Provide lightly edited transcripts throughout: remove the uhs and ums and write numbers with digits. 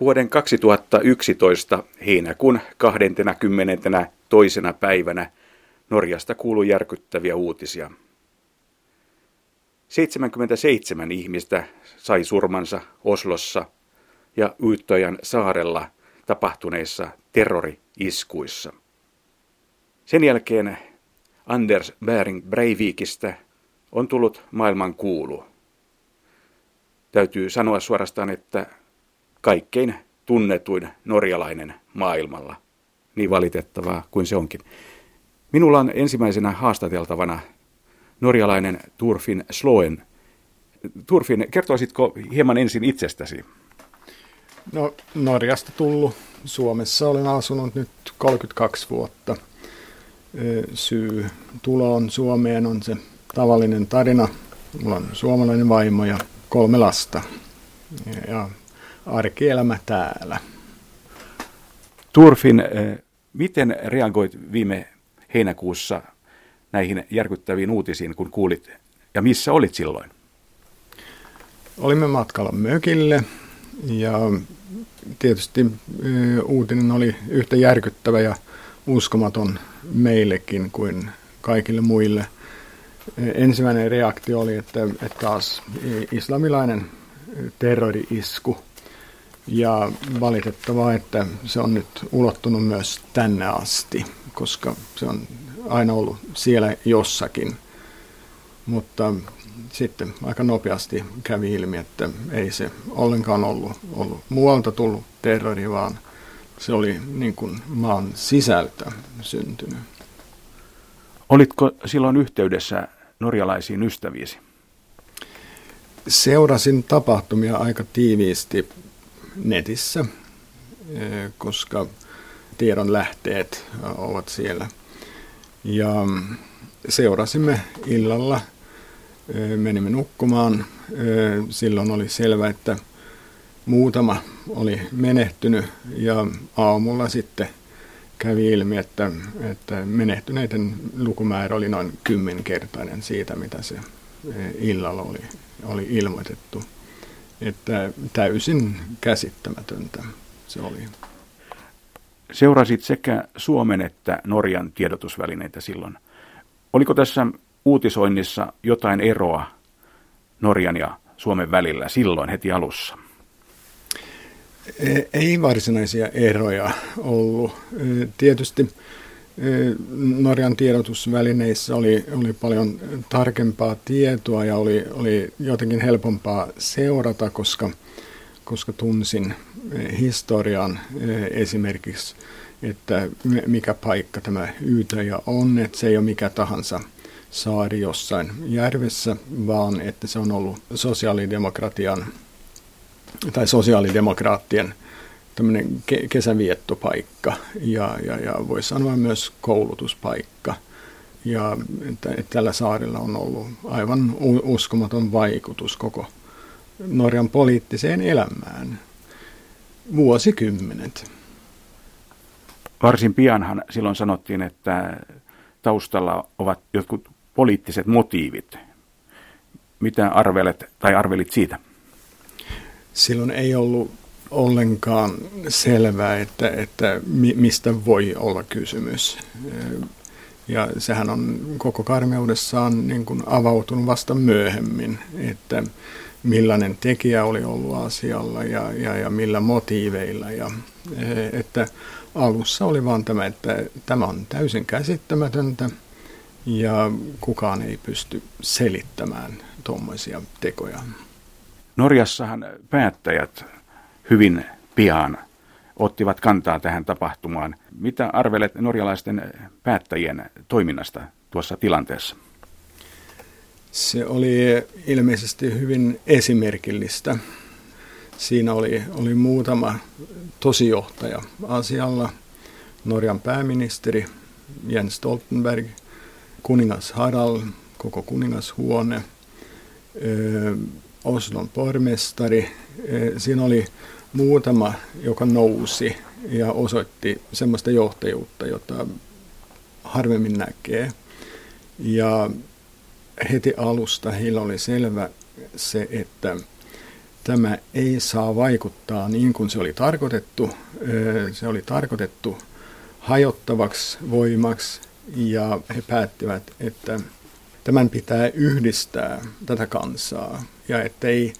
Vuoden 2011 heinäkuun 22. päivänä Norjasta kuului järkyttäviä uutisia. 77 ihmistä sai surmansa Oslossa ja Utøyan saarella tapahtuneissa terrori-iskuissa. Sen jälkeen Anders Behring Breivikistä on tullut maailman kuulu. Täytyy sanoa suorastaan, että kaikkein tunnetuin norjalainen maailmalla, niin valitettavaa kuin se onkin. Minulla on ensimmäisenä haastateltavana norjalainen Torfinn Slåen. Torfinn, kertoisitko hieman ensin itsestäsi? No, Norjasta tullut. Suomessa olen asunut nyt 32 vuotta. Syy tuloon Suomeen on se tavallinen tarina. Mulla on suomalainen vaimo ja 3 lasta. Ja arkielämä täällä. Torfinn, miten reagoit viime heinäkuussa näihin järkyttäviin uutisiin, kun kuulit, ja missä olit silloin? Olimme matkalla mökille, ja tietysti uutinen oli yhtä järkyttävä ja uskomaton meillekin kuin kaikille muille. Ensimmäinen reaktio oli, että taas islamilainen terrori-isku. Ja valitettavaa, että se on nyt ulottunut myös tänne asti, koska se on aina ollut siellä jossakin. Mutta sitten aika nopeasti kävi ilmi, että ei se ollenkaan ollut muualta tullut terrori, vaan se oli niin kuin maan sisältä syntynyt. Olitko silloin yhteydessä norjalaisiin ystäviisi? Seurasin tapahtumia aika tiiviisti netissä, koska tiedon lähteet ovat siellä. Ja seurasimme illalla, menimme nukkumaan. Silloin oli selvä, että muutama oli menehtynyt ja aamulla sitten kävi ilmi, että menehtyneiden lukumäärä oli noin 10-kertainen siitä, mitä se illalla oli ilmoitettu. Että täysin käsittämätöntä se oli. Seurasit sekä Suomen että Norjan tiedotusvälineitä silloin. Oliko tässä uutisoinnissa jotain eroa Norjan ja Suomen välillä silloin heti alussa? Ei varsinaisia eroja ollut. Tietysti Norjan tiedotusvälineissä oli paljon tarkempaa tietoa ja oli jotenkin helpompaa seurata, koska tunsin historian esimerkiksi, että mikä paikka tämä Utøya on, että se ei ole mikä tahansa saari jossain järvessä, vaan että se on ollut sosiaalidemokraattien tämmöinen kesäviettopaikka ja voisi sanoa myös koulutuspaikka. Ja tällä saarella on ollut aivan uskomaton vaikutus koko Norjan poliittiseen elämään. Vuosikymmenet. Varsin pianhan silloin sanottiin, että taustalla ovat jotkut poliittiset motiivit. Mitä arvelit siitä? Silloin ei ollut ollenkaan selvää, että mistä voi olla kysymys. Ja sehän on koko karmeudessaan niin kuin avautunut vasta myöhemmin, että millainen tekijä oli ollut asialla ja millä motiiveilla. Ja, että alussa oli vaan tämä, että tämä on täysin käsittämätöntä ja kukaan ei pysty selittämään tuommoisia tekoja. Norjassahan päättäjät hyvin pian ottivat kantaa tähän tapahtumaan. Mitä arvelet norjalaisten päättäjien toiminnasta tuossa tilanteessa? Se oli ilmeisesti hyvin esimerkillistä. Siinä oli muutama tosijohtaja asialla. Norjan pääministeri Jens Stoltenberg, kuningas Harald, koko kuningashuone, Oslon pormestari. Siinä oli muutama, joka nousi ja osoitti semmoista johtajuutta, jota harvemmin näkee. Ja heti alusta heillä oli selvä se, että tämä ei saa vaikuttaa niin kuin se oli tarkoitettu. Se oli tarkoitettu hajottavaksi voimaksi ja he päättivät, että tämän pitää yhdistää tätä kansaa ja ettei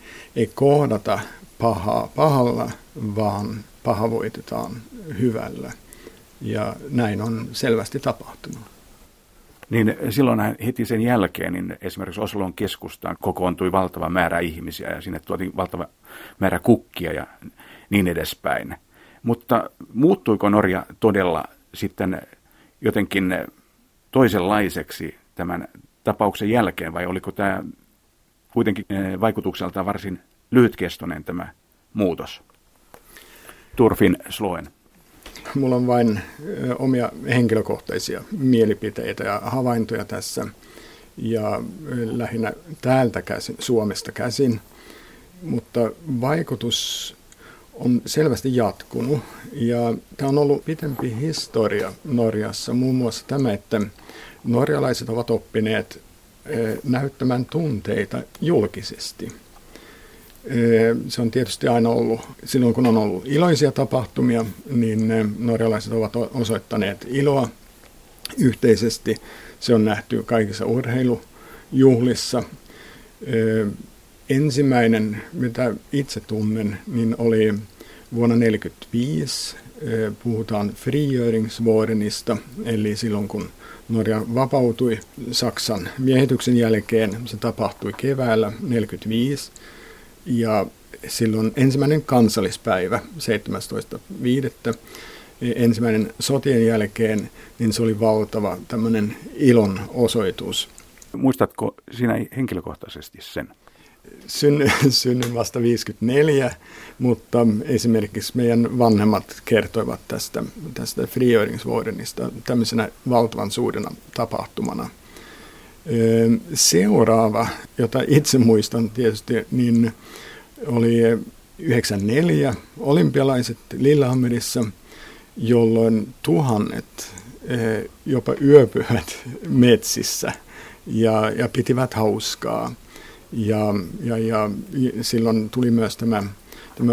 kohdata pahaa pahalla, vaan paha voitetaan hyvällä. Ja näin on selvästi tapahtunut. Niin silloin heti sen jälkeen niin esimerkiksi Oslon keskustaan kokoontui valtava määrä ihmisiä ja sinne tuotiin valtava määrä kukkia ja niin edespäin. Mutta muuttuiko Norja todella sitten jotenkin toisenlaiseksi tämän tapauksen jälkeen vai oliko tämä kuitenkin vaikutukseltaan varsin lyhytkestoinen tämä muutos? Torfinn Slåen. Mulla on vain omia henkilökohtaisia mielipiteitä ja havaintoja tässä ja lähinnä täältä käsin, Suomesta käsin, mutta vaikutus on selvästi jatkunut ja tämä on ollut pitempi historia Norjassa, muun muassa tämä, että norjalaiset ovat oppineet näyttämään tunteita julkisesti. Se on tietysti aina ollut, silloin kun on ollut iloisia tapahtumia, niin norjalaiset ovat osoittaneet iloa yhteisesti. Se on nähty kaikissa urheilujuhlissa. Ensimmäinen, mitä itse tunnen, niin oli vuonna 1945. Puhutaan frigjøringsvårenista, eli silloin kun Norja vapautui Saksan miehityksen jälkeen. Se tapahtui keväällä 1945. Ja silloin ensimmäinen kansallispäivä, 17.5. ensimmäinen sotien jälkeen, niin se oli valtava tämmöinen ilon osoitus. Muistatko sinä henkilökohtaisesti sen? Synnyin vasta 54, mutta esimerkiksi meidän vanhemmat kertoivat tästä frigjøringsvårenista tämmöisenä valtavan suurena tapahtumana. Seuraava, jota itse muistan tietysti, niin oli 1994 olympialaiset Lillehammerissa, jolloin tuhannet jopa yöpyivät metsissä ja pitivät hauskaa. Ja silloin tuli myös tämä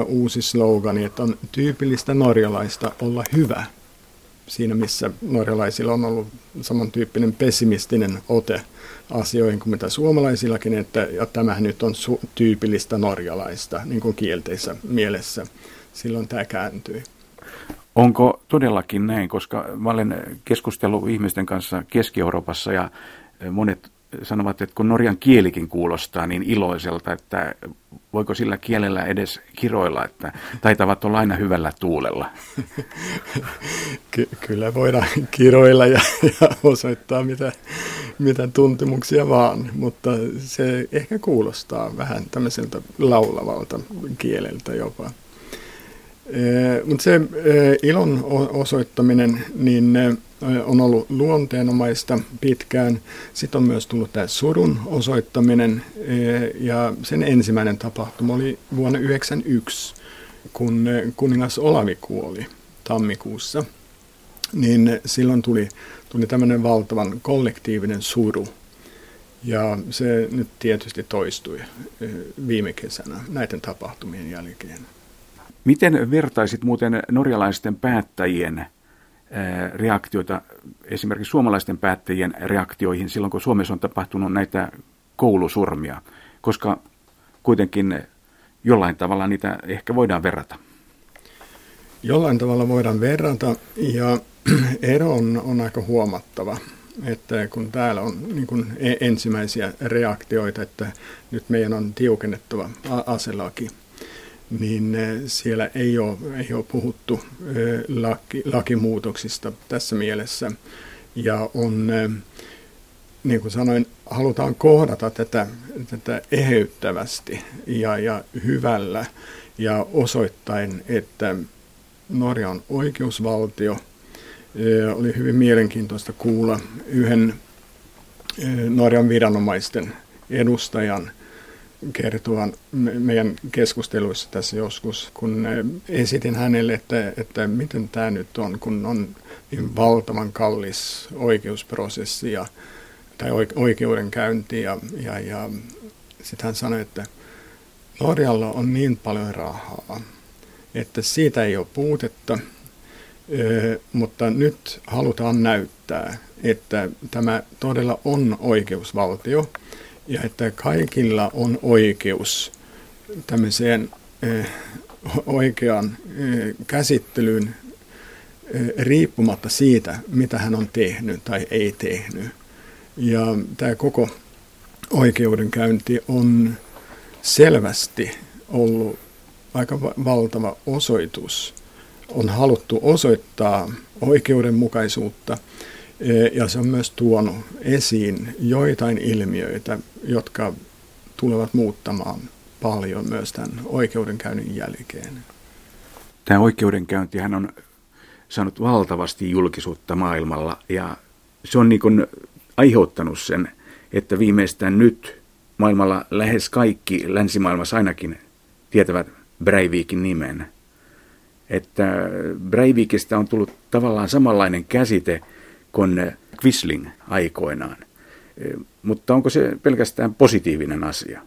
uusi slogani, että on tyypillistä norjalaista olla hyvä. Siinä missä norjalaisilla on ollut samantyyppinen pessimistinen ote asioihin kuin mitä suomalaisillakin, että ja tämähän nyt on tyypillistä norjalaista, niin kuin kielteissä mielessä. Silloin tämä kääntyi. Onko todellakin näin, koska mä olen keskustellut ihmisten kanssa Keski-Euroopassa ja monet sanovat, että kun norjan kielikin kuulostaa niin iloiselta, että voiko sillä kielellä edes kiroilla, että taitavat olla aina hyvällä tuulella? Kyllä voidaan kiroilla ja osoittaa mitä tuntemuksia vaan, mutta se ehkä kuulostaa vähän tämmöiseltä laulavalta kieleltä jopa. Mutta se ilon osoittaminen niin on ollut luonteenomaista pitkään. Sitten on myös tullut tämä surun osoittaminen ja sen ensimmäinen tapahtuma oli vuonna 1991, kun kuningas Olavi kuoli tammikuussa. Niin silloin tuli tämmöinen valtavan kollektiivinen suru ja se nyt tietysti toistui viime kesänä näiden tapahtumien jälkeen. Miten vertaisit muuten norjalaisten päättäjien reaktioita esimerkiksi suomalaisten päättäjien reaktioihin silloin, kun Suomessa on tapahtunut näitä koulusurmia, koska kuitenkin jollain tavalla niitä ehkä voidaan verrata? Jollain tavalla voidaan verrata ja ero on aika huomattava, että kun täällä on niin kuin ensimmäisiä reaktioita, että nyt meidän on tiukennettava aselaki. Niin siellä ei ole puhuttu lakimuutoksista tässä mielessä. Ja on, niin kuin sanoin, halutaan kohdata tätä eheyttävästi ja hyvällä ja osoittain, että Norja on oikeusvaltio. Oli hyvin mielenkiintoista kuulla yhden Norjan viranomaisten edustajan kertovan meidän keskusteluissa tässä joskus, kun esitin hänelle, että miten tämä nyt on, kun on niin valtavan kallis oikeusprosessi tai oikeudenkäynti. Ja sitten hän sanoi, että Norjalla on niin paljon rahaa, että siitä ei ole puutetta, mutta nyt halutaan näyttää, että tämä todella on oikeusvaltio ja että kaikilla on oikeus tämmöiseen oikeaan käsittelyyn riippumatta siitä, mitä hän on tehnyt tai ei tehnyt. Ja tämä koko oikeudenkäynti on selvästi ollut aika valtava osoitus. On haluttu osoittaa oikeudenmukaisuutta ja se on myös tuonut esiin joitain ilmiöitä, jotka tulevat muuttamaan paljon myös tämän oikeudenkäynnin jälkeen. Tämä oikeudenkäyntihän on saanut valtavasti julkisuutta maailmalla ja se on niin kuin aiheuttanut sen, että viimeistään nyt maailmalla lähes kaikki, länsimaailmassa ainakin, tietävät Breivikin nimen. Että Breivikistä on tullut tavallaan samanlainen käsite kuin Quisling aikoinaan. Mutta onko se pelkästään positiivinen asia?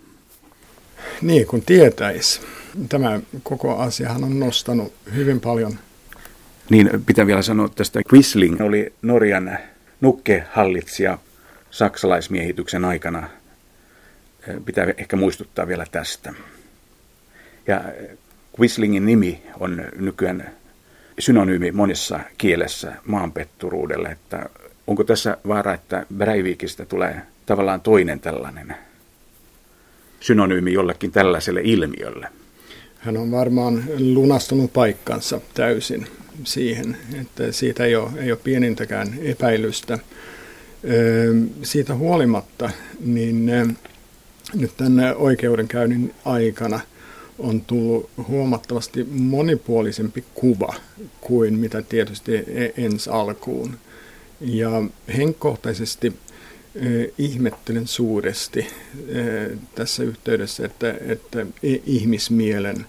Niin, kun tietäisi. Tämä koko asiahan on nostanut hyvin paljon. Niin, pitää vielä sanoa tästä. Quisling oli Norjan nukkehallitsija saksalaismiehityksen aikana. Pitää ehkä muistuttaa vielä tästä. Ja Quislingin nimi on nykyään synonyymi monessa kielessä maanpetturuudelle. Että onko tässä vaara, että Breivikistä tulee tavallaan toinen tällainen synonyymi jollekin tällaiselle ilmiölle? Hän on varmaan lunastunut paikkansa täysin siihen, että siitä ei ole pienintäkään epäilystä. Siitä huolimatta, niin nyt tämän oikeudenkäynnin aikana on tullut huomattavasti monipuolisempi kuva kuin mitä tietysti ensi alkuun. Ja henkkohtaisesti ihmettelen suuresti tässä yhteydessä, että ihmismielen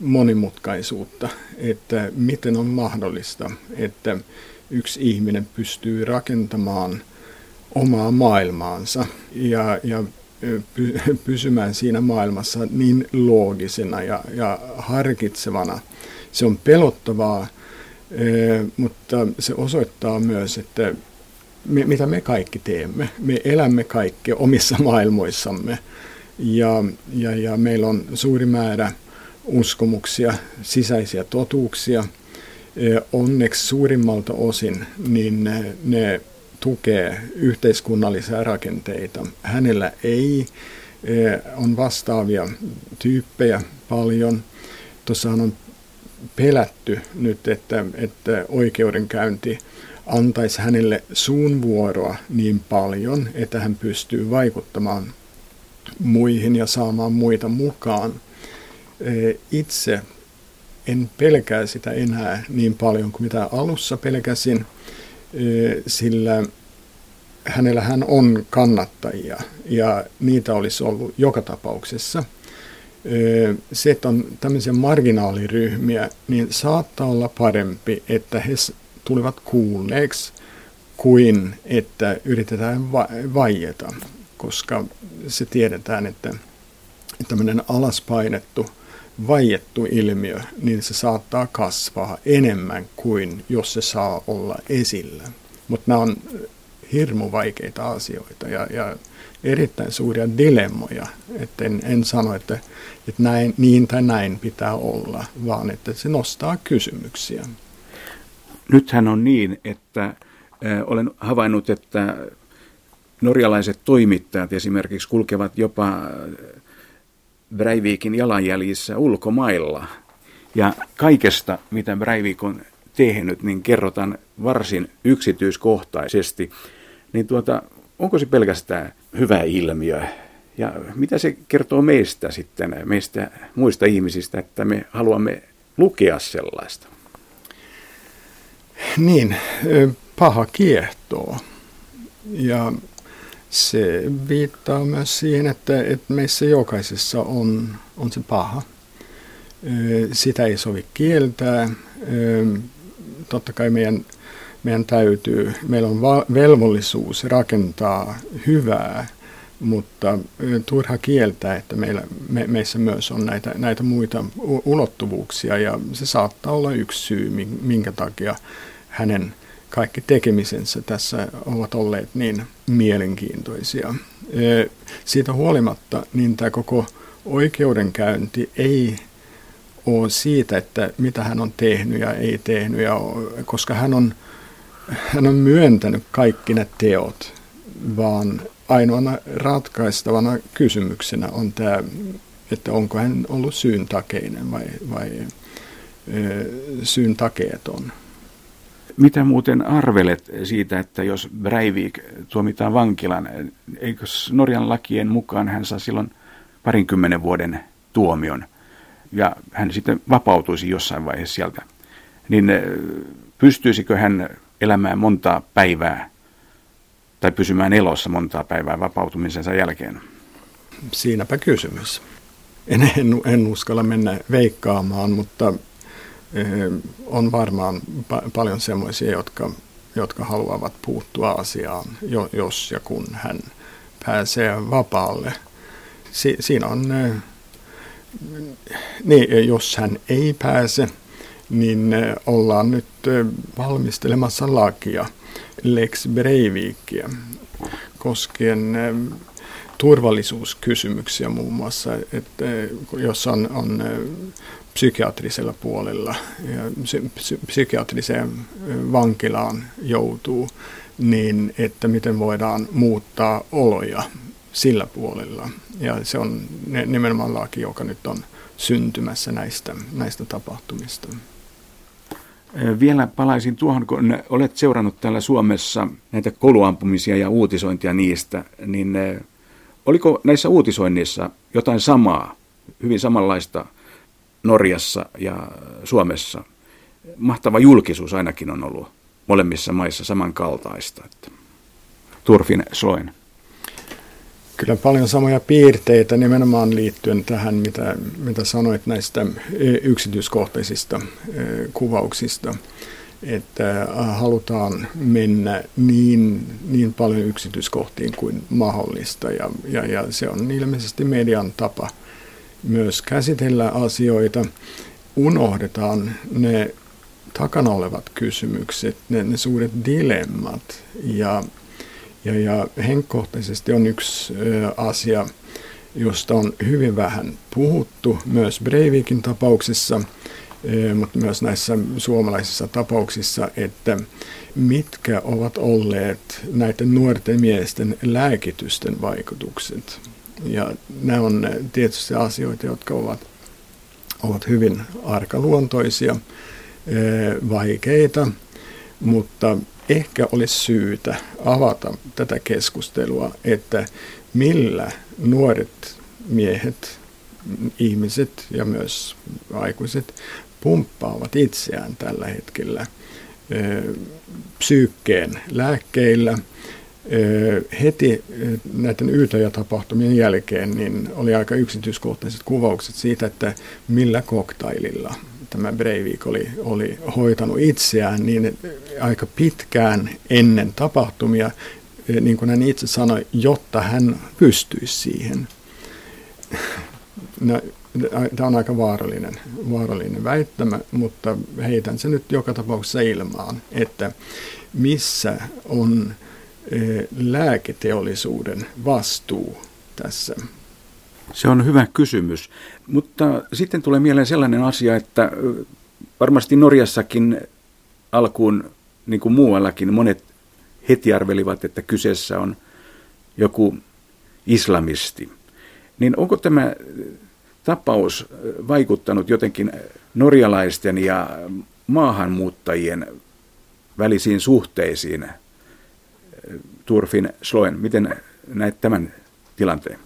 monimutkaisuutta, että miten on mahdollista, että yksi ihminen pystyy rakentamaan omaa maailmaansa ja pysymään siinä maailmassa niin loogisena ja harkitsevana. Se on pelottavaa, mutta se osoittaa myös, että mitä me kaikki teemme. Me elämme kaikki omissa maailmoissamme ja meillä on suuri määrä uskomuksia, sisäisiä totuuksia. Onneksi suurimmalta osin niin ne tukee yhteiskunnallisia rakenteita. Hänellä ei on vastaavia tyyppejä paljon. Tuossahan on pelätty nyt, että oikeudenkäynti antaisi hänelle suunvuoroa niin paljon, että hän pystyy vaikuttamaan muihin ja saamaan muita mukaan. Itse en pelkää sitä enää niin paljon kuin mitä alussa pelkäsin, sillä hänellähän on kannattajia ja niitä olisi ollut joka tapauksessa. Se, että on tämmöisiä marginaaliryhmiä, niin saattaa olla parempi, että he tulevat kuulleeksi kuin että yritetään vaieta, koska se tiedetään, että tämmöinen alaspainettu, vaiettu ilmiö, niin se saattaa kasvaa enemmän kuin jos se saa olla esillä. Mutta nämä on hirmu vaikeita asioita ja erittäin suuria dilemmoja. Et en sano, että näin, niin tai näin pitää olla, vaan että se nostaa kysymyksiä. Nythän on niin, että olen havainnut, että norjalaiset toimittajat esimerkiksi kulkevat jopa Breivikin jalanjäljissä ulkomailla. Ja kaikesta, mitä Breivik on tehnyt, niin kerrotaan varsin yksityiskohtaisesti. Niin onko se pelkästään hyvä ilmiö? Ja mitä se kertoo meistä sitten, meistä muista ihmisistä, että me haluamme lukea sellaista? Niin, paha kiehtoo. Ja se viittaa myös siihen, että meissä jokaisessa on se paha. Sitä ei sovi kieltää. Totta kai meillä on velvollisuus rakentaa hyvää Mutta turha kieltää, että meissä myös on näitä muita ulottuvuuksia, ja se saattaa olla yksi syy, minkä takia hänen kaikki tekemisensä tässä ovat olleet niin mielenkiintoisia. Siitä huolimatta niin tämä koko oikeudenkäynti ei ole siitä, että mitä hän on tehnyt ja ei tehnyt, koska hän on myöntänyt kaikki ne teot, vaan ainoana ratkaistavana kysymyksenä on tämä, että onko hän ollut syyntakeinen vai syyntakeeton. Mitä muuten arvelet siitä, että jos Breivik tuomitaan vankilan, eikö Norjan lakien mukaan hän saa silloin 20 vuoden tuomion ja hän sitten vapautuisi jossain vaiheessa sieltä, niin pystyisikö hän elämään montaa päivää tai pysymään elossa montaa päivää vapautumisensa jälkeen? Siinäpä kysymys. En uskalla mennä veikkaamaan, mutta on varmaan paljon semmoisia, jotka haluavat puuttua asiaan, jos ja kun hän pääsee vapaalle. Siinä on, niin, jos hän ei pääse, niin ollaan nyt valmistelemassa lakia, Lex Breivikia, koskien turvallisuuskysymyksiä muun muassa, että jos on psykiatrisella puolella ja psykiatriseen vankilaan joutuu, niin että miten voidaan muuttaa oloja sillä puolella. Ja se on nimenomaan laki, joka nyt on syntymässä näistä tapahtumista. Vielä palaisin tuohon, kun olet seurannut täällä Suomessa näitä kouluampumisia ja uutisointia niistä, niin oliko näissä uutisoinnissa jotain samaa, hyvin samanlaista Norjassa ja Suomessa? Mahtava julkisuus ainakin on ollut molemmissa maissa samankaltaista. Torfinn Slåen. Kyllä paljon samoja piirteitä nimenomaan liittyen tähän, mitä sanoit näistä yksityiskohtaisista kuvauksista, että halutaan mennä niin paljon yksityiskohtiin kuin mahdollista, ja se on ilmeisesti median tapa myös käsitellä asioita. Unohdetaan ne takana olevat kysymykset, ne suuret dilemmat, ja henkkohtaisesti on yksi asia, josta on hyvin vähän puhuttu myös Breivikin tapauksessa, mutta myös näissä suomalaisissa tapauksissa, että mitkä ovat olleet näiden nuorten miesten lääkitysten vaikutukset. Ja nämä on tietysti asioita, jotka ovat hyvin arkaluontoisia, vaikeita, mutta ehkä olisi syytä avata tätä keskustelua, että millä nuoret miehet, ihmiset ja myös aikuiset pumppaavat itseään tällä hetkellä psyykkeen lääkkeillä. Heti näiden Utøya-tapahtumien jälkeen niin oli aika yksityiskohtaiset kuvaukset siitä, että millä koktaililla tämä Breivik oli hoitanut itseään niin aika pitkään ennen tapahtumia, niin kuin hän itse sanoi, jotta hän pystyisi siihen. No, tämä on aika vaarallinen väittämä, mutta heitän se nyt joka tapauksessa ilmaan, että missä on lääketeollisuuden vastuu tässä? Se on hyvä kysymys, mutta sitten tulee mieleen sellainen asia, että varmasti Norjassakin alkuun, niin kuin muuallakin, monet heti arvelivat, että kyseessä on joku islamisti. Niin onko tämä tapaus vaikuttanut jotenkin norjalaisten ja maahanmuuttajien välisiin suhteisiin? Torfinn Slåen, miten näet tämän tilanteen?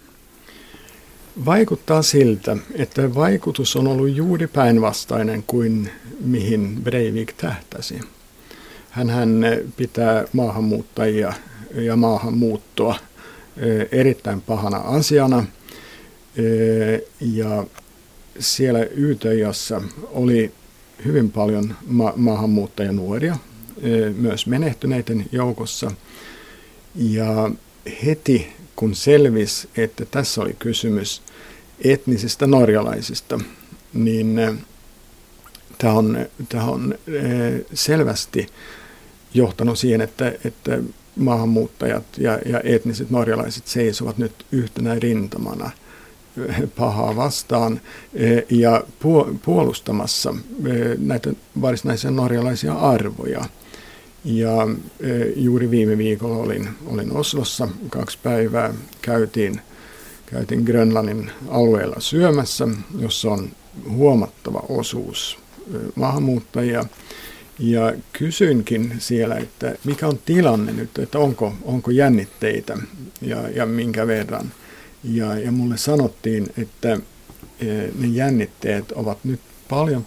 Vaikuttaa siltä, että vaikutus on ollut juuri päinvastainen kuin mihin Breivik tähtäsi. Hänhän pitää maahanmuuttajia ja maahanmuuttoa erittäin pahana asiana. Ja siellä Utøyassa oli hyvin paljon maahanmuuttajanuoria, myös menehtyneiden joukossa. Ja heti kun selvisi, että tässä oli kysymys etnisistä norjalaisista, niin tämä on selvästi johtanut siihen, että maahanmuuttajat ja etniset norjalaiset seisovat nyt yhtenä rintamana pahaa vastaan ja puolustamassa näitä varsinaisia norjalaisia arvoja. Ja juuri viime viikolla olin Oslossa 2 päivää, käytiin Grönlannin alueella syömässä, jossa on huomattava osuus maahanmuuttajia. Ja kysyinkin siellä, että mikä on tilanne nyt, että onko jännitteitä ja minkä verran. Ja mulle sanottiin, että ne jännitteet ovat nyt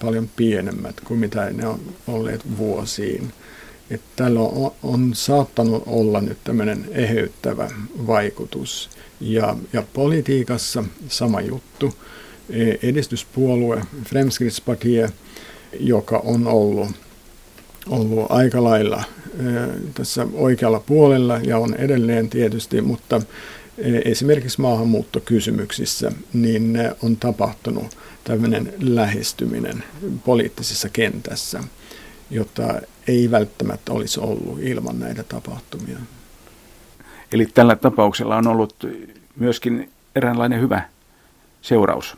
paljon pienemmät kuin mitä ne on olleet vuosiin. Että tällä on saattanut olla nyt tämmöinen eheyttävä vaikutus. Ja politiikassa sama juttu. Edistyspuolue Fremskrittspartiet, joka on ollut aika lailla tässä oikealla puolella ja on edelleen tietysti, mutta esimerkiksi maahanmuuttokysymyksissä niin on tapahtunut tämmöinen lähestyminen poliittisessa kentässä, jota ei välttämättä olisi ollut ilman näitä tapahtumia. Eli tällä tapauksella on ollut myöskin eräänlainen hyvä seuraus?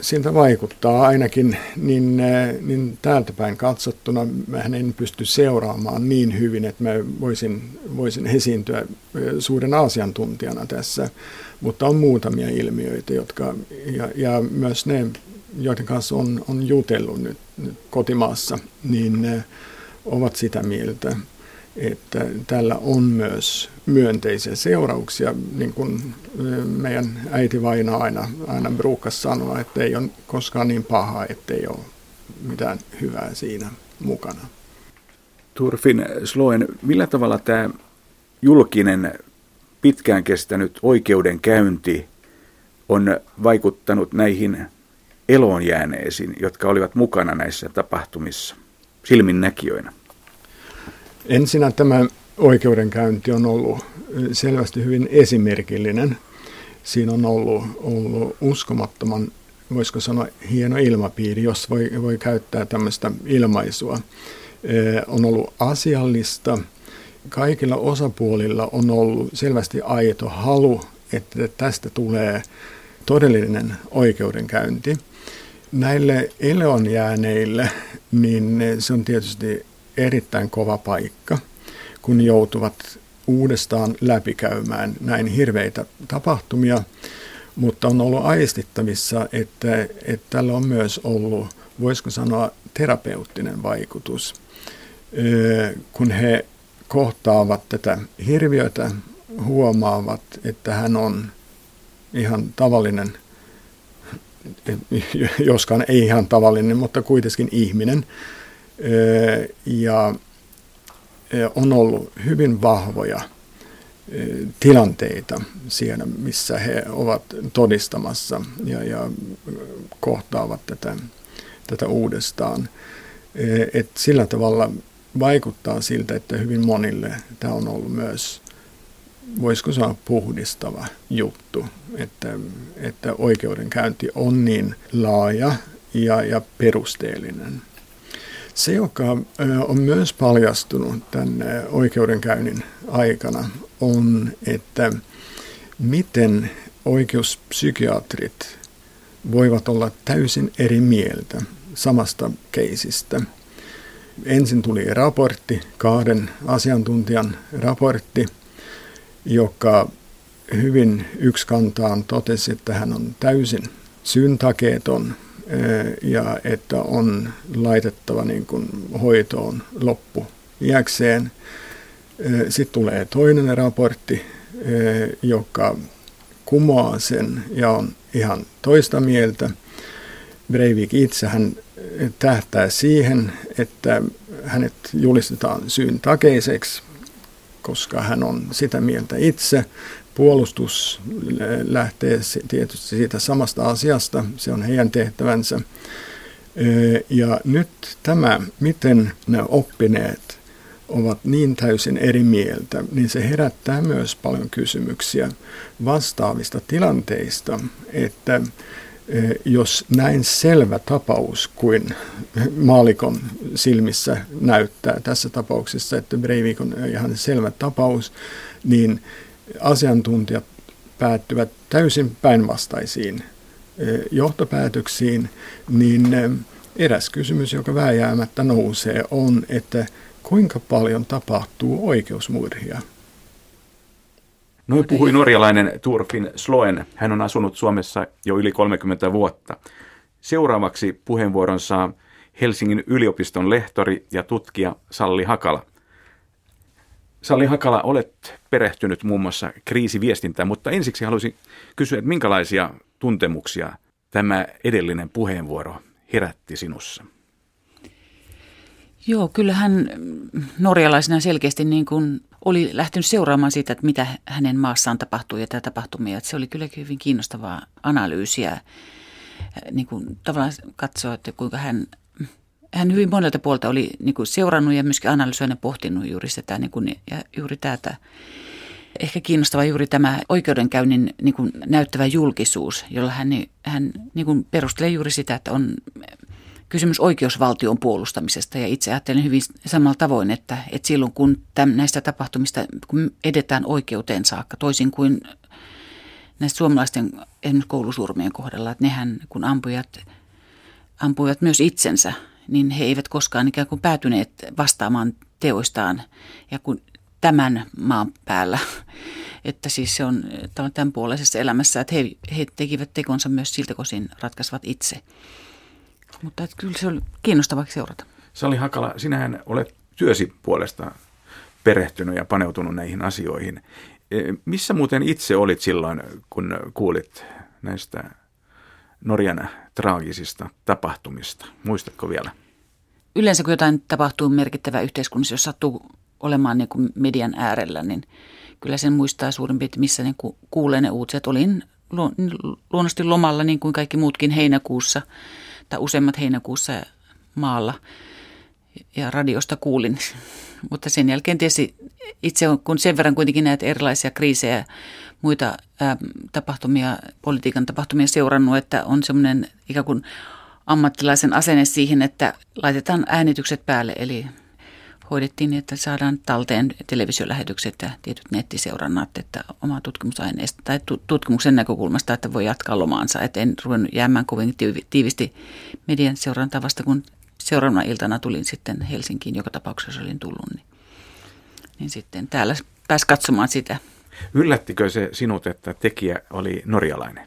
Siltä vaikuttaa ainakin, niin täältä päin katsottuna mähän en pysty seuraamaan niin hyvin, että mä voisin esiintyä suurena asiantuntijana tässä, mutta on muutamia ilmiöitä, jotka, ja myös ne, joiden kanssa on jutellut nyt kotimaassa, niin ovat sitä mieltä, että tällä on myös myönteisiä seurauksia, niin kuin meidän äitivaina aina bruukas sanoa, että ei ole koskaan niin pahaa, ettei ole mitään hyvää siinä mukana. Torfinn Slåen, millä tavalla tämä julkinen, pitkään kestänyt oikeudenkäynti on vaikuttanut näihin eloon jääneisiin, jotka olivat mukana näissä tapahtumissa silminnäkijöinä? Ensinnä tämä oikeudenkäynti on ollut selvästi hyvin esimerkillinen. Siinä on ollut uskomattoman, voisiko sanoa, hieno ilmapiiri, jos voi käyttää tämmöistä ilmaisua. On ollut asiallista. Kaikilla osapuolilla on ollut selvästi aito halu, että tästä tulee todellinen oikeudenkäynti. Näille eloon jääneille niin se on tietysti erittäin kova paikka, kun joutuvat uudestaan läpikäymään näin hirveitä tapahtumia, mutta on ollut aistittavissa, että tällä on myös ollut, voisiko sanoa, terapeuttinen vaikutus. Kun he kohtaavat tätä hirviötä, huomaavat, että hän on ihan tavallinen, joskaan ei ihan tavallinen, mutta kuitenkin ihminen, ja on ollut hyvin vahvoja tilanteita siellä, missä he ovat todistamassa ja kohtaavat tätä uudestaan. Et sillä tavalla vaikuttaa siltä, että hyvin monille tämä on ollut myös, voisiko sanoa, puhdistava juttu, että oikeudenkäynti on niin laaja ja perusteellinen. Se, joka on myös paljastunut tämän oikeudenkäynnin aikana, on, että miten oikeuspsykiatrit voivat olla täysin eri mieltä samasta keisistä. Ensin tuli raportti, 2 asiantuntijan raportti, joka hyvin yksikantaan totesi, että hän on täysin syyntakeeton ja että on laitettava niin kuin hoitoon loppu iäkseen. Sitten tulee toinen raportti, joka kumoaa sen ja on ihan toista mieltä. Breivik itsehän tähtää siihen, että hänet julistetaan syyntakeiseksi, koska hän on sitä mieltä itse. Puolustus lähtee tietysti siitä samasta asiasta, se on heidän tehtävänsä. Ja nyt tämä, miten ne oppineet ovat niin täysin eri mieltä, niin se herättää myös paljon kysymyksiä vastaavista tilanteista, että jos näin selvä tapaus kuin maallikon silmissä näyttää tässä tapauksessa, että Breivik on ihan selvä tapaus, niin asiantuntijat päättyvät täysin päinvastaisiin johtopäätöksiin, niin eräs kysymys, joka vääjäämättä nousee, on, että kuinka paljon tapahtuu oikeusmurhia? Noin puhui norjalainen Torfinn Slåen. Hän on asunut Suomessa jo yli 30 vuotta. Seuraavaksi puheenvuoron saa Helsingin yliopiston lehtori ja tutkija Salli Hakala. Salli Hakala, olet perehtynyt muun muassa kriisiviestintään, mutta ensiksi haluaisin kysyä, että minkälaisia tuntemuksia tämä edellinen puheenvuoro herätti sinussa? Joo, kyllähän norjalaisena selkeästi niin kuin oli lähtenyt seuraamaan siitä, että mitä hänen maassaan tapahtui ja tämä tapahtumia. Että se oli kylläkin hyvin kiinnostavaa analyysiä, niin kuin tavallaan katsoa, että kuinka hän hyvin monelta puolta oli niin kuin seurannut ja myöskin analysoinut ja pohtinut juuri sitä niin kuin, ja juuri tätä. Ehkä kiinnostava juuri tämä oikeudenkäynnin niin kuin näyttävä julkisuus, jolla hän niin kuin perustelee juuri sitä, että on kysymys oikeusvaltion puolustamisesta, ja itse ajattelen hyvin samalla tavoin, että silloin kun näistä tapahtumista kun edetään oikeuteen saakka, toisin kuin näistä suomalaisten esimerkiksi koulusurmien kohdalla, että nehän kun ampuivat myös itsensä, niin he eivät koskaan ikään kuin päätyneet vastaamaan teoistaan ja kun tämän maan päällä, että siis se on tämän puoleisessa elämässä, että he tekivät tekonsa myös siltä, kun siinä ratkaisivat itse. Mutta kyllä se oli kiinnostavaa seurata. Salli Hakala, sinähän olet työsi puolesta perehtynyt ja paneutunut näihin asioihin. Missä muuten itse olit silloin, kun kuulit näistä Norjan traagisista tapahtumista? Muistatko vielä? Yleensä kun jotain tapahtuu merkittävää yhteiskunnassa, jos sattuu olemaan niin kuin median äärellä, niin kyllä sen muistaa suurin piirtein, missä niin kuin kuulee ne uutiset. Olin luonnollisesti lomalla niin kuin kaikki muutkin heinäkuussa. Tai useimmat heinäkuussa maalla ja radiosta kuulin, mutta sen jälkeen tietysti itse kun sen verran kuitenkin näitä erilaisia kriisejä, muita tapahtumia, politiikan tapahtumia seurannut, että on semmoinen ikään kuin ammattilaisen asenne siihen, että laitetaan äänitykset päälle, eli hoidettiin, että saadaan talteen televisiolähetykset ja tietyt nettiseurannat, että omaa tutkimusaineesta tai tutkimuksen näkökulmasta, että voi jatkaa lomaansa. Että en ruvennut jäämään kovin tiivisti median seurantaa vasta, kun seuraavana iltana tulin sitten Helsinkiin, joka tapauksessa olin tullut. Niin sitten täällä pääsi katsomaan sitä. Yllättikö se sinut, että tekijä oli norjalainen?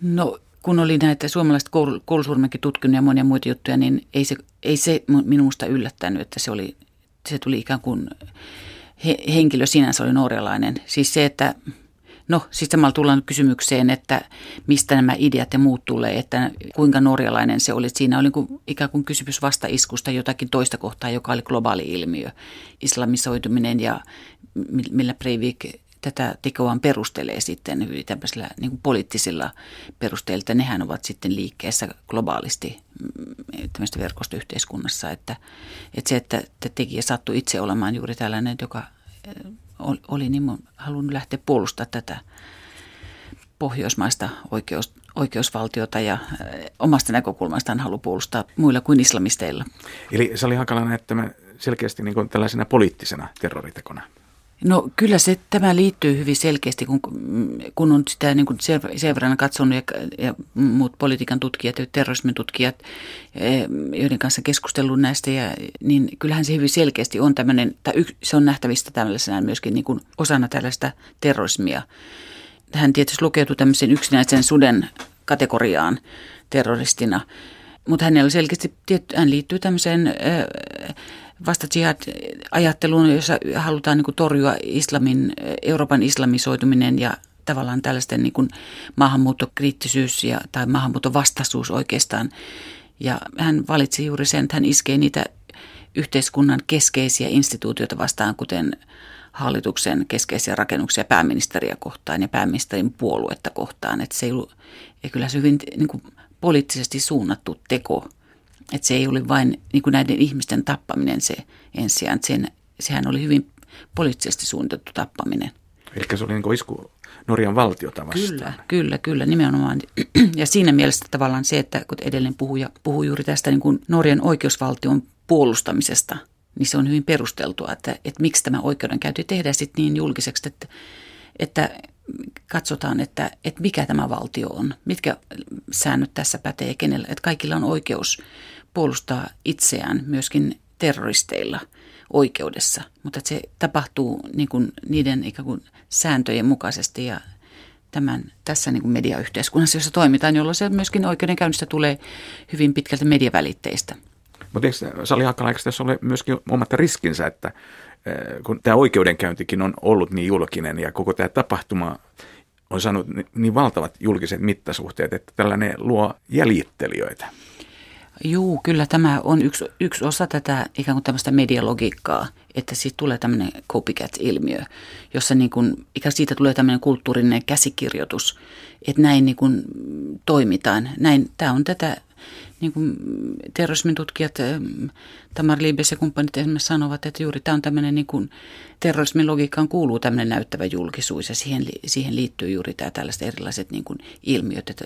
No, kun oli näitä suomalaiset koulusurmenkin tutkinut ja monia muita juttuja, niin ei se minusta yllättänyt, että se tuli ikään kuin henkilö sinänsä oli norjalainen. Siis se, että siis samalla tullaan kysymykseen, että mistä nämä ideat ja muut tulee, että kuinka norjalainen se oli. Siinä oli ikään kuin kysymys vastaiskusta jotakin toista kohtaa, joka oli globaali ilmiö, islamisoituminen ja millä Breivik tätä tekoaan perustelee sitten hyvin tämmöisillä niin kuin poliittisilla perusteilla. Nehän ovat sitten liikkeessä globaalisti tämmöistä verkostoyhteiskunnassa, että se, että tekijä sattui itse olemaan juuri tällainen, joka oli niin halunnut lähteä puolustamaan tätä pohjoismaista oikeusvaltiota ja omasta näkökulmastaan haluaa puolustaa muilla kuin islamisteilla. Eli Salli Hakala näet tämän selkeästi niin kuin tällaisena poliittisena terroritekona. No kyllä tämä liittyy hyvin selkeästi, kun on sitä niin kuin sen verran katsonut ja muut politiikan tutkijat ja terrorismin tutkijat, joiden kanssa keskustellut näistä, niin kyllähän se hyvin selkeästi on tämmöinen, tai se on nähtävistä tällaisena myöskin niin kuin osana tällaista terrorismia. Hän tietysti lukeutui tämmöisen yksinäisen suden kategoriaan terroristina, mutta hänellä selkeästi, hän liittyy tämmöiseen vasta jihad-ajatteluun, jossa halutaan niin kuin torjua Euroopan islamisoituminen ja tavallaan tällaisten niin kuin maahanmuuttokriittisyys tai maahanmuuttovastaisuus oikeastaan. Ja hän valitsi juuri sen, että hän iskee niitä yhteiskunnan keskeisiä instituutioita vastaan, kuten hallituksen keskeisiä rakennuksia pääministeriä kohtaan ja pääministerin puoluetta kohtaan. Että se ei ollut, ja kyllä se hyvin niin kuin poliittisesti suunnattu teko Että se ei ole vain niin kuin näiden ihmisten tappaminen se ensisijaan. Sehän oli hyvin poliittisesti suunniteltu tappaminen. Eli se oli niin kuin isku Norjan valtiota vastaan. Kyllä, nimenomaan. Ja siinä mielessä tavallaan se, että kun edellinen puhuja puhui juuri tästä niin kuin Norjan oikeusvaltion puolustamisesta, niin se on hyvin perusteltua, että miksi tämä oikeudenkäynti tehdään sitten niin julkiseksi, että katsotaan, että mikä tämä valtio on, mitkä säännöt tässä pätee kenellä, että kaikilla on oikeus puolustaa itseään myöskin terroristeilla oikeudessa, mutta että se tapahtuu niin kuin niiden ikään kuin sääntöjen mukaisesti ja tässä niin kuin mediayhteiskunnassa, jossa toimitaan, jolloin se myöskin oikeudenkäynnistä tulee hyvin pitkälti mediavälitteistä. Mutta eikö Salli Hakala, eikö tässä ole myöskin omat riskinsä, että kun tämä oikeudenkäyntikin on ollut niin julkinen ja koko tämä tapahtuma on saanut niin valtavat julkiset mittasuhteet, että tällainen luo jäljittelijöitä? Joo, kyllä tämä on yksi osa tätä ikään kuin tämmöistä medialogiikkaa, että siitä tulee tämmöinen copycat-ilmiö, jossa niin kuin, ikään siitä tulee tämmöinen kulttuurinen käsikirjoitus, että näin niin kuin toimitaan. Näin, tämä on tätä, niin kuin terrorismin tutkijat Tamar Liebes ja kumppanit esimerkiksi sanovat, että juuri tämä on tämmöinen niin kuin terrorismin logiikkaan kuuluu tämmöinen näyttävä julkisuus ja siihen liittyy juuri tämä tällaiset erilaiset niin kuin ilmiöt, että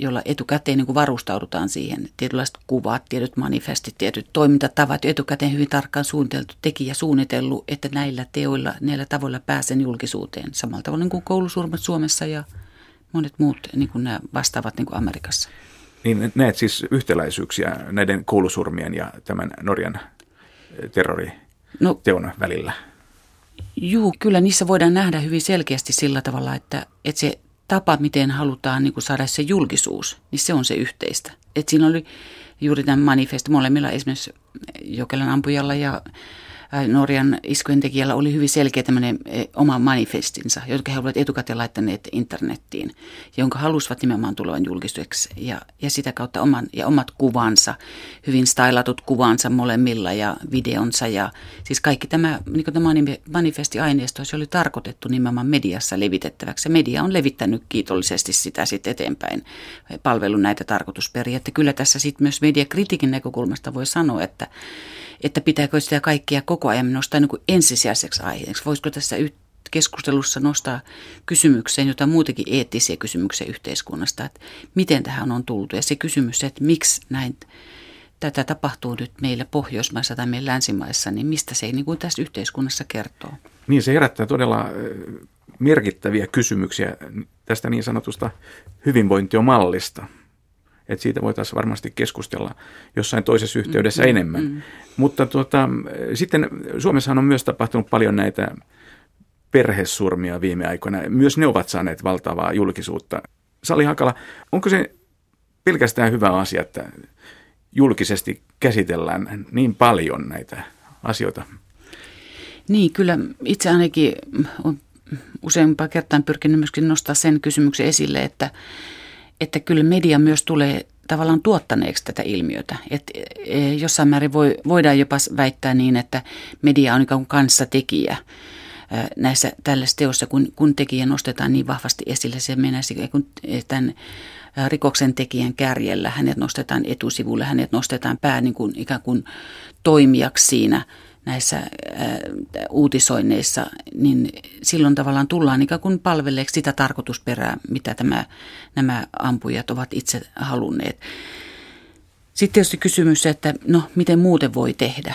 jolla etukäteen niin kuin varustaudutaan siihen. Tietynlaiset kuvat, tietyt manifestit, tietyt toimintatavat ja etukäteen hyvin tarkkaan suunniteltu, tekijä suunnitellut, että näillä teoilla, näillä tavoilla pääsen julkisuuteen. Samalla tavalla niin kuin koulusurmat Suomessa ja monet muut niin kuin nämä vastaavat niin kuin Amerikassa. Niin näet siis yhtäläisyyksiä näiden koulusurmien ja tämän Norjan terroriteon välillä? Juu, kyllä niissä voidaan nähdä hyvin selkeästi sillä tavalla, että se tapa, miten halutaan niin kuin saada se julkisuus, niin se on se yhteistä. Että siinä oli juuri tämän manifesti molemmilla, esimerkiksi Jokelan ampujalla ja Norjan iskujen tekijällä oli hyvin selkeä tämmöinen oma manifestinsa, jonka he olivat etukäteen laittaneet internettiin, jonka halusivat nimenomaan tulevan julkistueksi ja sitä kautta omat kuvansa, hyvin stylatut kuvansa molemmilla ja videonsa ja siis kaikki tämä, niin kuin tämä manifestiaineisto, se oli tarkoitettu nimenomaan mediassa levitettäväksi. Media on levittänyt kiitollisesti sitä sitten eteenpäin, palvellut näitä tarkoitusperiä. Että kyllä tässä sitten myös mediakritiikin näkökulmasta voi sanoa, että pitääkö sitä kaikkia koko ajan nostaa niin kuin ensisijaiseksi aiheeksi. Voisiko tässä keskustelussa nostaa kysymykseen jotain muutenkin eettisiä kysymyksiä yhteiskunnasta, että miten tähän on tultu. Ja se kysymys, että miksi näin tätä tapahtuu nyt meillä Pohjoismaissa tai meillä länsimaissa, niin mistä se niin kuin tässä yhteiskunnassa kertoo? Niin, se herättää todella merkittäviä kysymyksiä tästä niin sanotusta hyvinvointiomallista. Että siitä voitaisiin varmasti keskustella jossain toisessa yhteydessä enemmän. Mutta sitten Suomessahan on myös tapahtunut paljon näitä perhesurmia viime aikoina. Myös ne ovat saaneet valtavaa julkisuutta. Salli Hakala, onko se pelkästään hyvä asia, että julkisesti käsitellään niin paljon näitä asioita? Niin, kyllä itse ainakin olen useampaan kertaan pyrkinyt myöskin nostaa sen kysymyksen esille, että kyllä media myös tulee tavallaan tuottaneeksi tätä ilmiötä. Että jossain määrin voidaan jopa väittää niin, että media on ikään kuin kanssatekijä näissä tällaisissa teossa, kun tekijä nostetaan niin vahvasti esille. Se menee tämän rikoksen tekijän kärjellä, hänet nostetaan etusivulle, hänet nostetaan niin kuin ikään kuin toimijaksi siinä näissä uutisoinneissa, niin silloin tavallaan tullaan ikään kuin palveleeksi sitä tarkoitusperää, mitä nämä ampujat ovat itse halunneet. Sitten tietysti kysymys, että no, miten muuten voi tehdä,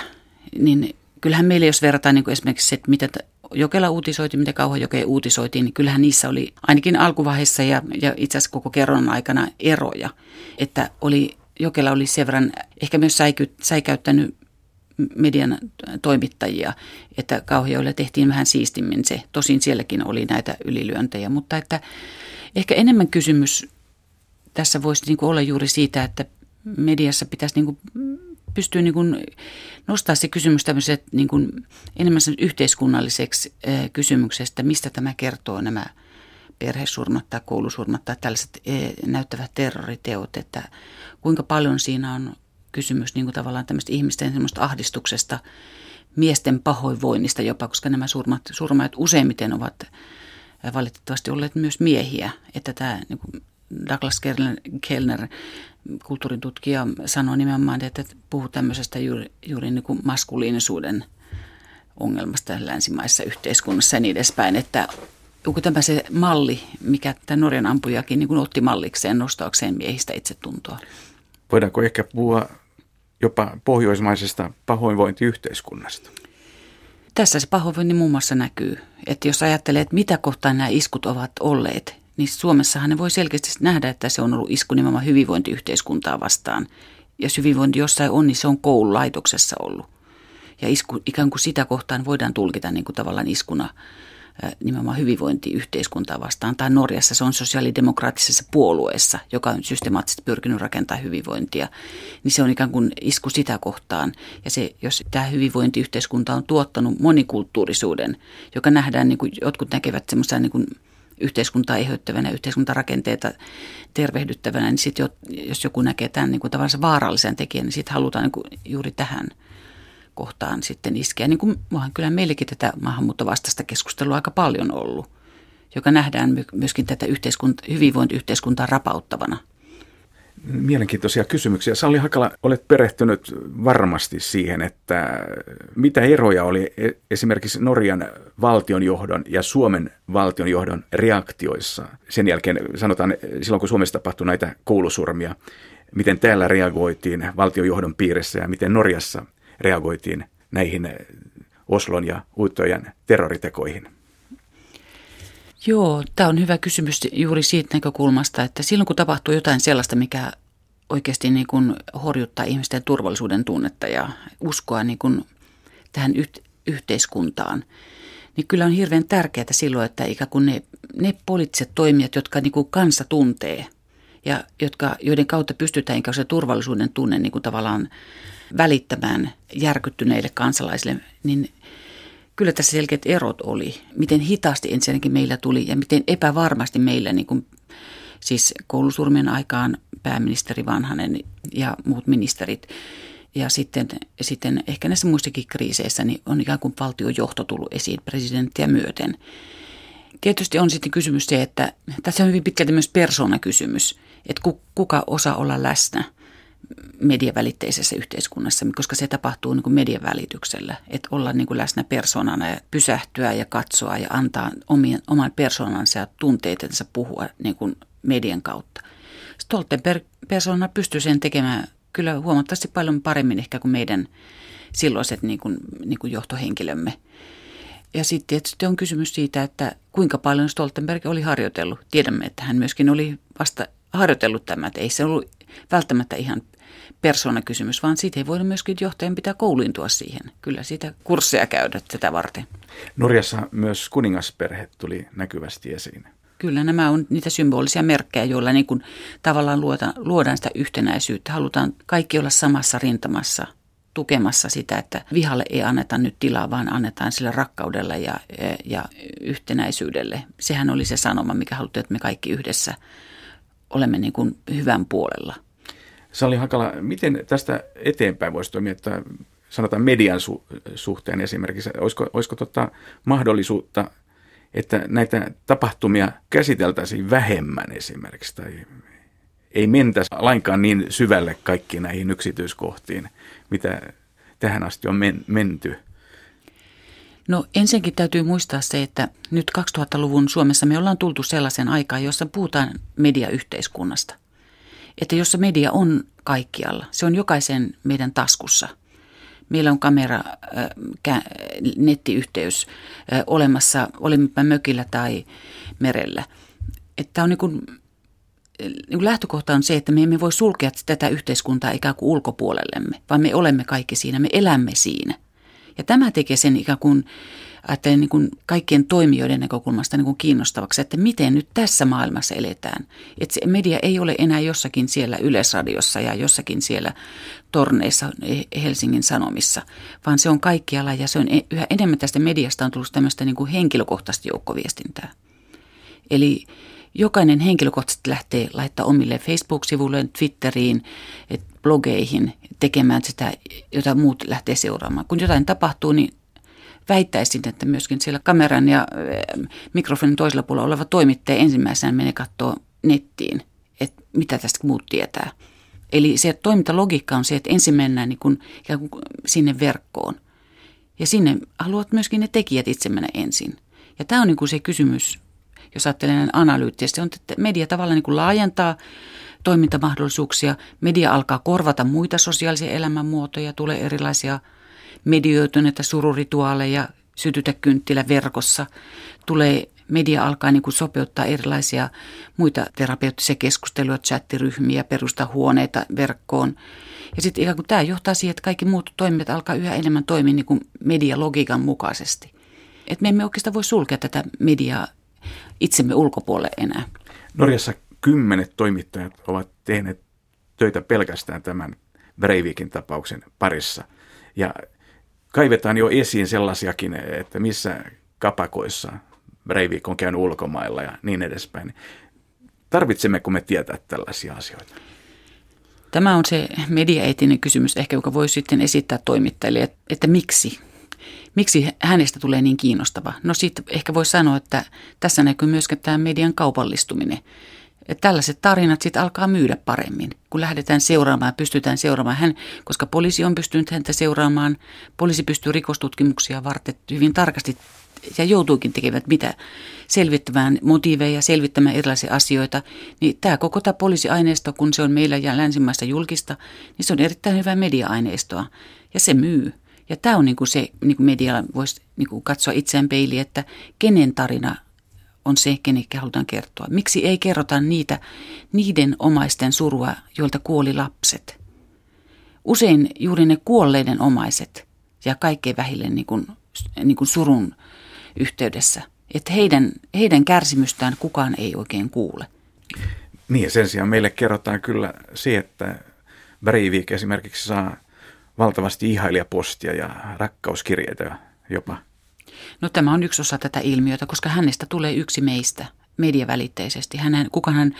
niin kyllähän meillä, jos verrataan niin kuin esimerkiksi, että mitä Jokela uutisoitiin, mitä Kauhajokea uutisoitiin, niin kyllähän niissä oli ainakin alkuvaiheessa ja itse asiassa koko kerron aikana eroja, että Jokela oli sen verran ehkä myös säikäyttänyt median toimittajia, että Kauhajoilla tehtiin vähän siistimmin se. Tosin sielläkin oli näitä ylilyöntejä, mutta että ehkä enemmän kysymys tässä voisi niin kuin olla juuri siitä, että mediassa pitäisi niin kuin pystyä niin kuin nostaa se kysymys tämmöiset niin kuin enemmän yhteiskunnalliseksi kysymyksestä, mistä tämä kertoo nämä perhesurmat tai koulusurmat tai tällaiset näyttävät terroriteot, että kuinka paljon siinä on kysymys niin kuin tavallaan tämmöistä ihmisten semmoista ahdistuksesta, miesten pahoinvoinnista jopa, koska nämä surmat useimmiten ovat valitettavasti olleet myös miehiä, että tämä niin kuin Douglas Kellner, kulttuurin tutkija, sanoi nimenomaan, että puhuu tämmöisestä juuri niin kuin maskuliinisuuden ongelmasta länsimaissa yhteiskunnassa ja niin edespäin, että onko tämä se malli, mikä tämä Norjan ampujakin niin kuin otti mallikseen, nostaakseen miehistä itsetuntoa? Voidaanko ehkä puhua jopa pohjoismaisesta pahoinvointiyhteiskunnasta? Tässä se pahoinvointi muun muassa näkyy, että jos ajattelee, että mitä kohtaan nämä iskut ovat olleet, niin Suomessahan ne voi selkeästi nähdä, että se on ollut isku nimenomaan hyvinvointiyhteiskuntaa vastaan. Ja jos hyvinvointi jossain on, niin se on koululaitoksessa ollut. Ja isku ikään kuin sitä kohtaan voidaan tulkita niin kuin tavallaan iskuna nimenomaan hyvinvointiyhteiskuntaa vastaan. Tai Norjassa se on sosiaalidemokraattisessa puolueessa, joka on systemaattisesti pyrkinyt rakentamaan hyvinvointia. Niin se on ikään kuin isku sitä kohtaan. Ja se, jos tämä hyvinvointiyhteiskunta on tuottanut monikulttuurisuuden, joka nähdään, niin kuin jotkut näkevät semmoista niin kuin yhteiskuntaa eheyttävänä, yhteiskuntarakenteita tervehdyttävänä, niin sitten jos joku näkee tämän niin kuin tavallaan vaarallisen tekijän, niin sitten halutaan niin kuin juuri tähän kohtaan sitten iskeä. Niin kuin kyllä meilläkin tätä maahanmuuttovastaista keskustelua aika paljon ollut, joka nähdään myöskin tätä hyvinvointiyhteiskuntaa rapauttavana. Mielenkiintoisia kysymyksiä. Salli Hakala, olet perehtynyt varmasti siihen, että mitä eroja oli esimerkiksi Norjan valtionjohdon ja Suomen valtionjohdon reaktioissa. Sen jälkeen sanotaan, silloin kun Suomessa tapahtui näitä koulusurmia, miten täällä reagoitiin valtionjohdon piirissä ja miten Norjassa reagoitiin näihin Oslon ja Utøyan terroritekoihin. Joo, tämä on hyvä kysymys juuri siitä näkökulmasta, että silloin kun tapahtuu jotain sellaista, mikä oikeasti niin kuin horjuttaa ihmisten turvallisuuden tunnetta ja uskoa niin kuin tähän yhteiskuntaan, niin kyllä on hirveän tärkeää silloin, että ikään kuin ne poliittiset toimijat, jotka niin kuin kansa tuntee ja joiden kautta pystytään ikään kuin se turvallisuuden tunne niin kuin tavallaan välittämään järkyttyneille kansalaisille, niin kyllä tässä selkeät erot oli, miten hitaasti ensinnäkin meillä tuli ja miten epävarmasti meillä, niin kuin, siis koulusurmien aikaan pääministeri Vanhanen ja muut ministerit. Ja sitten ehkä näissä muissakin kriiseissä niin on ikään kuin valtiojohto tullut esiin presidenttiä myöten. Tietysti on sitten kysymys se, että tässä on hyvin pitkälti myös persoonakysymys, että kuka osaa olla läsnä mediavälitteisessä yhteiskunnassa, koska se tapahtuu niin kuin median välityksellä, että olla niin kuin läsnä persoonana ja pysähtyä ja katsoa ja antaa oman persoonansa ja tunteidensa puhua niin kuin median kautta. Stoltenberg-persoona pystyy sen tekemään kyllä huomattavasti paljon paremmin ehkä kuin meidän silloiset niin kuin johtohenkilömme. Ja sitten tietysti on kysymys siitä, että kuinka paljon Stoltenberg oli harjoitellut. Tiedämme, että hän myöskin oli vasta harjoitellut tämä, että ei se ollut välttämättä ihan persoonakysymys, vaan siitä ei voida myöskin johtajan pitää kouluintua siihen. Kyllä siitä kursseja käydä tätä varten. Norjassa myös kuningasperhe tuli näkyvästi esiin. Kyllä nämä on niitä symbolisia merkkejä, joilla niin kuin tavallaan luodaan sitä yhtenäisyyttä. Halutaan kaikki olla samassa rintamassa tukemassa sitä, että vihalle ei anneta nyt tilaa, vaan annetaan sillä rakkaudella ja yhtenäisyydelle. Sehän oli se sanoma, mikä haluttiin, että me kaikki yhdessä olemme niin kuin hyvän puolella. Salli Hakala, miten tästä eteenpäin voisi toimia, että sanotaan median suhteen esimerkiksi, olisiko mahdollisuutta, että näitä tapahtumia käsiteltäisiin vähemmän esimerkiksi, tai ei mentäisi lainkaan niin syvälle kaikkiin näihin yksityiskohtiin, mitä tähän asti on menty? No ensinnäkin täytyy muistaa se, että nyt 2000-luvun Suomessa me ollaan tultu sellaisen aikaan, jossa puhutaan mediayhteiskunnasta. Että jossa media on kaikkialla, se on jokaisen meidän taskussa. Meillä on kamera, nettiyhteys olemassa, olimmepa mökillä tai merellä. Että on niin kuin lähtökohta on se, että me emme voi sulkea tätä yhteiskuntaa ikään kuin ulkopuolellemme, vaan me olemme kaikki siinä, me elämme siinä. Ja tämä tekee sen ikään kuin, niin kuin kaikkien toimijoiden näkökulmasta niin kuin kiinnostavaksi, että miten nyt tässä maailmassa eletään. Että se media ei ole enää jossakin siellä Yleisradiossa ja jossakin siellä torneissa Helsingin Sanomissa, vaan se on kaikkialla ja se on yhä enemmän tästä mediasta on tullut tämmöistä niin kuin henkilökohtaista joukkoviestintää. Eli jokainen henkilökohtaisesti lähtee laittaa omille Facebook-sivuille, Twitteriin, blogeihin tekemään sitä, jota muut lähtee seuraamaan. Kun jotain tapahtuu, niin väittäisin, että myöskin siellä kameran ja mikrofonin toisella puolella oleva toimittaja ensimmäisenä menee katsoa nettiin että mitä tästä muut tietää. Eli se toimintalogiikka on se, että ensin mennään niin kuin sinne verkkoon. Ja sinne haluat myöskin ne tekijät itse mennä ensin. Ja tämä on niin kuin se kysymys, jos ajattelen analyyttisesti, on, että media tavallaan niin kuin laajentaa toimintamahdollisuuksia. Media alkaa korvata muita sosiaalisia elämänmuotoja, tulee erilaisia medioituneita sururituaaleja, sytytä kynttilä verkossa. Media alkaa niin kuin sopeuttaa erilaisia muita terapeuttisia keskusteluja, chattiryhmiä, perustaa huoneita verkkoon. Ja sitten ikään kuin tämä johtaa siihen, että kaikki muut toimijat alkaa yhä enemmän toimia niin kuin medialogiikan mukaisesti. Et me emme oikeastaan voi sulkea tätä mediaa itsemme ulkopuolelle enää. Norjassa 10 toimittajat ovat tehneet töitä pelkästään tämän Breivikin tapauksen parissa. Ja kaivetaan jo esiin sellaisiakin, että missä kapakoissa Breivik on käynyt ulkomailla ja niin edespäin. Tarvitsemmeko me tietää tällaisia asioita? Tämä on se mediaeettinen kysymys ehkä, joka voi sitten esittää toimittajille, että miksi? Miksi hänestä tulee niin kiinnostava? No siitä ehkä voi sanoa, että tässä näkyy myöskin tämä median kaupallistuminen. Että tällaiset tarinat sitten alkaa myydä paremmin, kun lähdetään seuraamaan ja pystytään seuraamaan. Koska poliisi on pystynyt häntä seuraamaan, poliisi pystyy rikostutkimuksia varten hyvin tarkasti ja joutuukin tekemään mitä, selvittämään motiiveja, selvittämään erilaisia asioita, niin tämä koko tämä poliisiaineisto, kun se on meillä ja länsimaissa julkista, niin se on erittäin hyvää media-aineistoa ja se myy. Ja tämä on niin kuin se, niin kuin medialla voisi niin kuin katsoa itseään peiliin, että kenen tarina on se, kenenkä halutaan kertoa. Miksi ei kerrota niiden omaisten surua, joilta kuoli lapset? Usein juuri ne kuolleiden omaiset ja kaikkein vähille niin kuin surun yhteydessä, että heidän kärsimystään kukaan ei oikein kuule. Niin, sen sijaan meille kerrotaan kyllä se, että Breivik esimerkiksi saa valtavasti ihailijapostia ja rakkauskirjeitä jopa. No tämä on yksi osa tätä ilmiötä, koska hänestä tulee yksi meistä mediavälitteisesti. Kukahan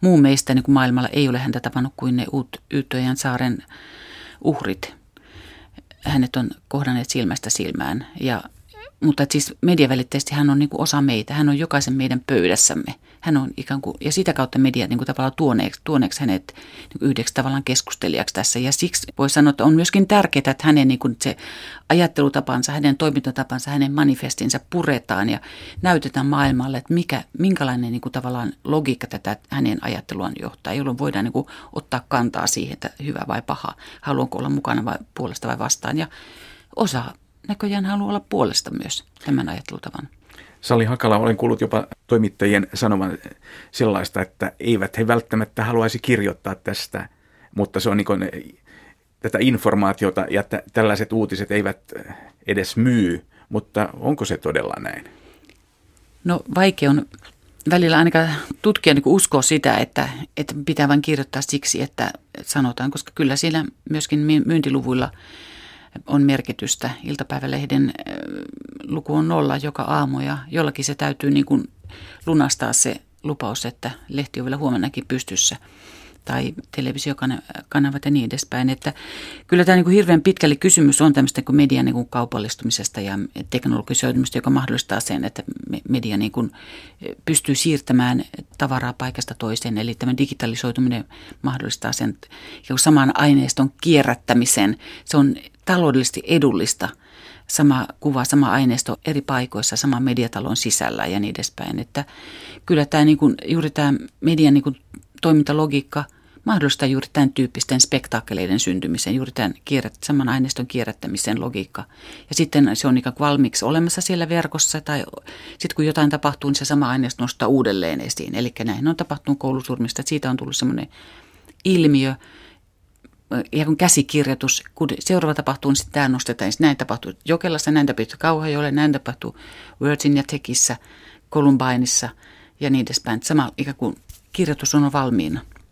muu meistä niin kuin maailmalla ei ole häntä tapannut kuin ne Utøyan saaren uhrit. Hänet on kohdanneet silmästä silmään, mutta siis mediavälitteisesti hän on niin kuin osa meitä, hän on jokaisen meidän pöydässämme. Hän on ikään kuin, ja sitä kautta media niin kuin tavallaan tuoneeksi hänet niin kuin yhdeksi tavallaan keskustelijaksi tässä. Ja siksi voi sanoa, että on myöskin tärkeää, että hänen niin kuin se ajattelutapansa, hänen toimintatapansa, hänen manifestinsa puretaan ja näytetään maailmalle, että minkälainen niin kuin tavallaan logiikka tätä hänen ajatteluaan johtaa, jolloin voidaan niin kuin ottaa kantaa siihen, että hyvä vai paha, haluanko olla mukana vai puolesta vai vastaan. Ja osa näköjään haluaa olla puolesta myös tämän ajattelutavan. Salli Hakala, olen kuullut jopa toimittajien sanovan sellaista, että eivät he välttämättä haluaisi kirjoittaa tästä, mutta se on niin kuin tätä informaatiota ja tällaiset uutiset eivät edes myy, mutta onko se todella näin? No vaikea on välillä ainakaan tutkia niin kuin uskoa sitä, että pitää vain kirjoittaa siksi, että sanotaan, koska kyllä siellä myöskin myyntiluvuilla on merkitystä. Iltapäivälehden luku on 0 joka aamu ja jollakin se täytyy niin kuin lunastaa se lupaus, että lehti on vielä huomennakin pystyssä tai televisiokanavat ja niin edespäin. Että kyllä tämä niin kuin hirveän pitkälle kysymys on tämmöistä niin kuin median niin kuin kaupallistumisesta ja teknologisoitumista, joka mahdollistaa sen, että media niin kuin pystyy siirtämään tavaraa paikasta toiseen. Eli tämä digitalisoituminen mahdollistaa sen saman aineiston kierrättämisen. Se on taloudellisesti edullista. Sama kuva, sama aineisto eri paikoissa, sama mediatalon sisällä ja niin edespäin. Että kyllä tämä, niin kuin, juuri tämä median niin kuin toimintalogiikka mahdollistaa juuri tämän tyyppisten spektaakkeleiden syntymisen, juuri tämän saman aineiston kierrättämisen logiikka. Ja sitten se on ikään kuin valmiiksi olemassa siellä verkossa tai sitten kun jotain tapahtuu, niin se sama aineisto nostaa uudelleen esiin. Eli näin on tapahtunut koulusurmista, että siitä on tullut semmoinen ilmiö. Ja kun käsikirjoitus, kun seuraava tapahtuu, niin sitten tämä nostetaan. Niin näin tapahtuu Jokelassa, näin tapahtuu Kauhajoella, näin tapahtuu Virginia Techissä, Columbinissa ja niin edespäin. Sama ikään kuin kirjoitus on valmiina.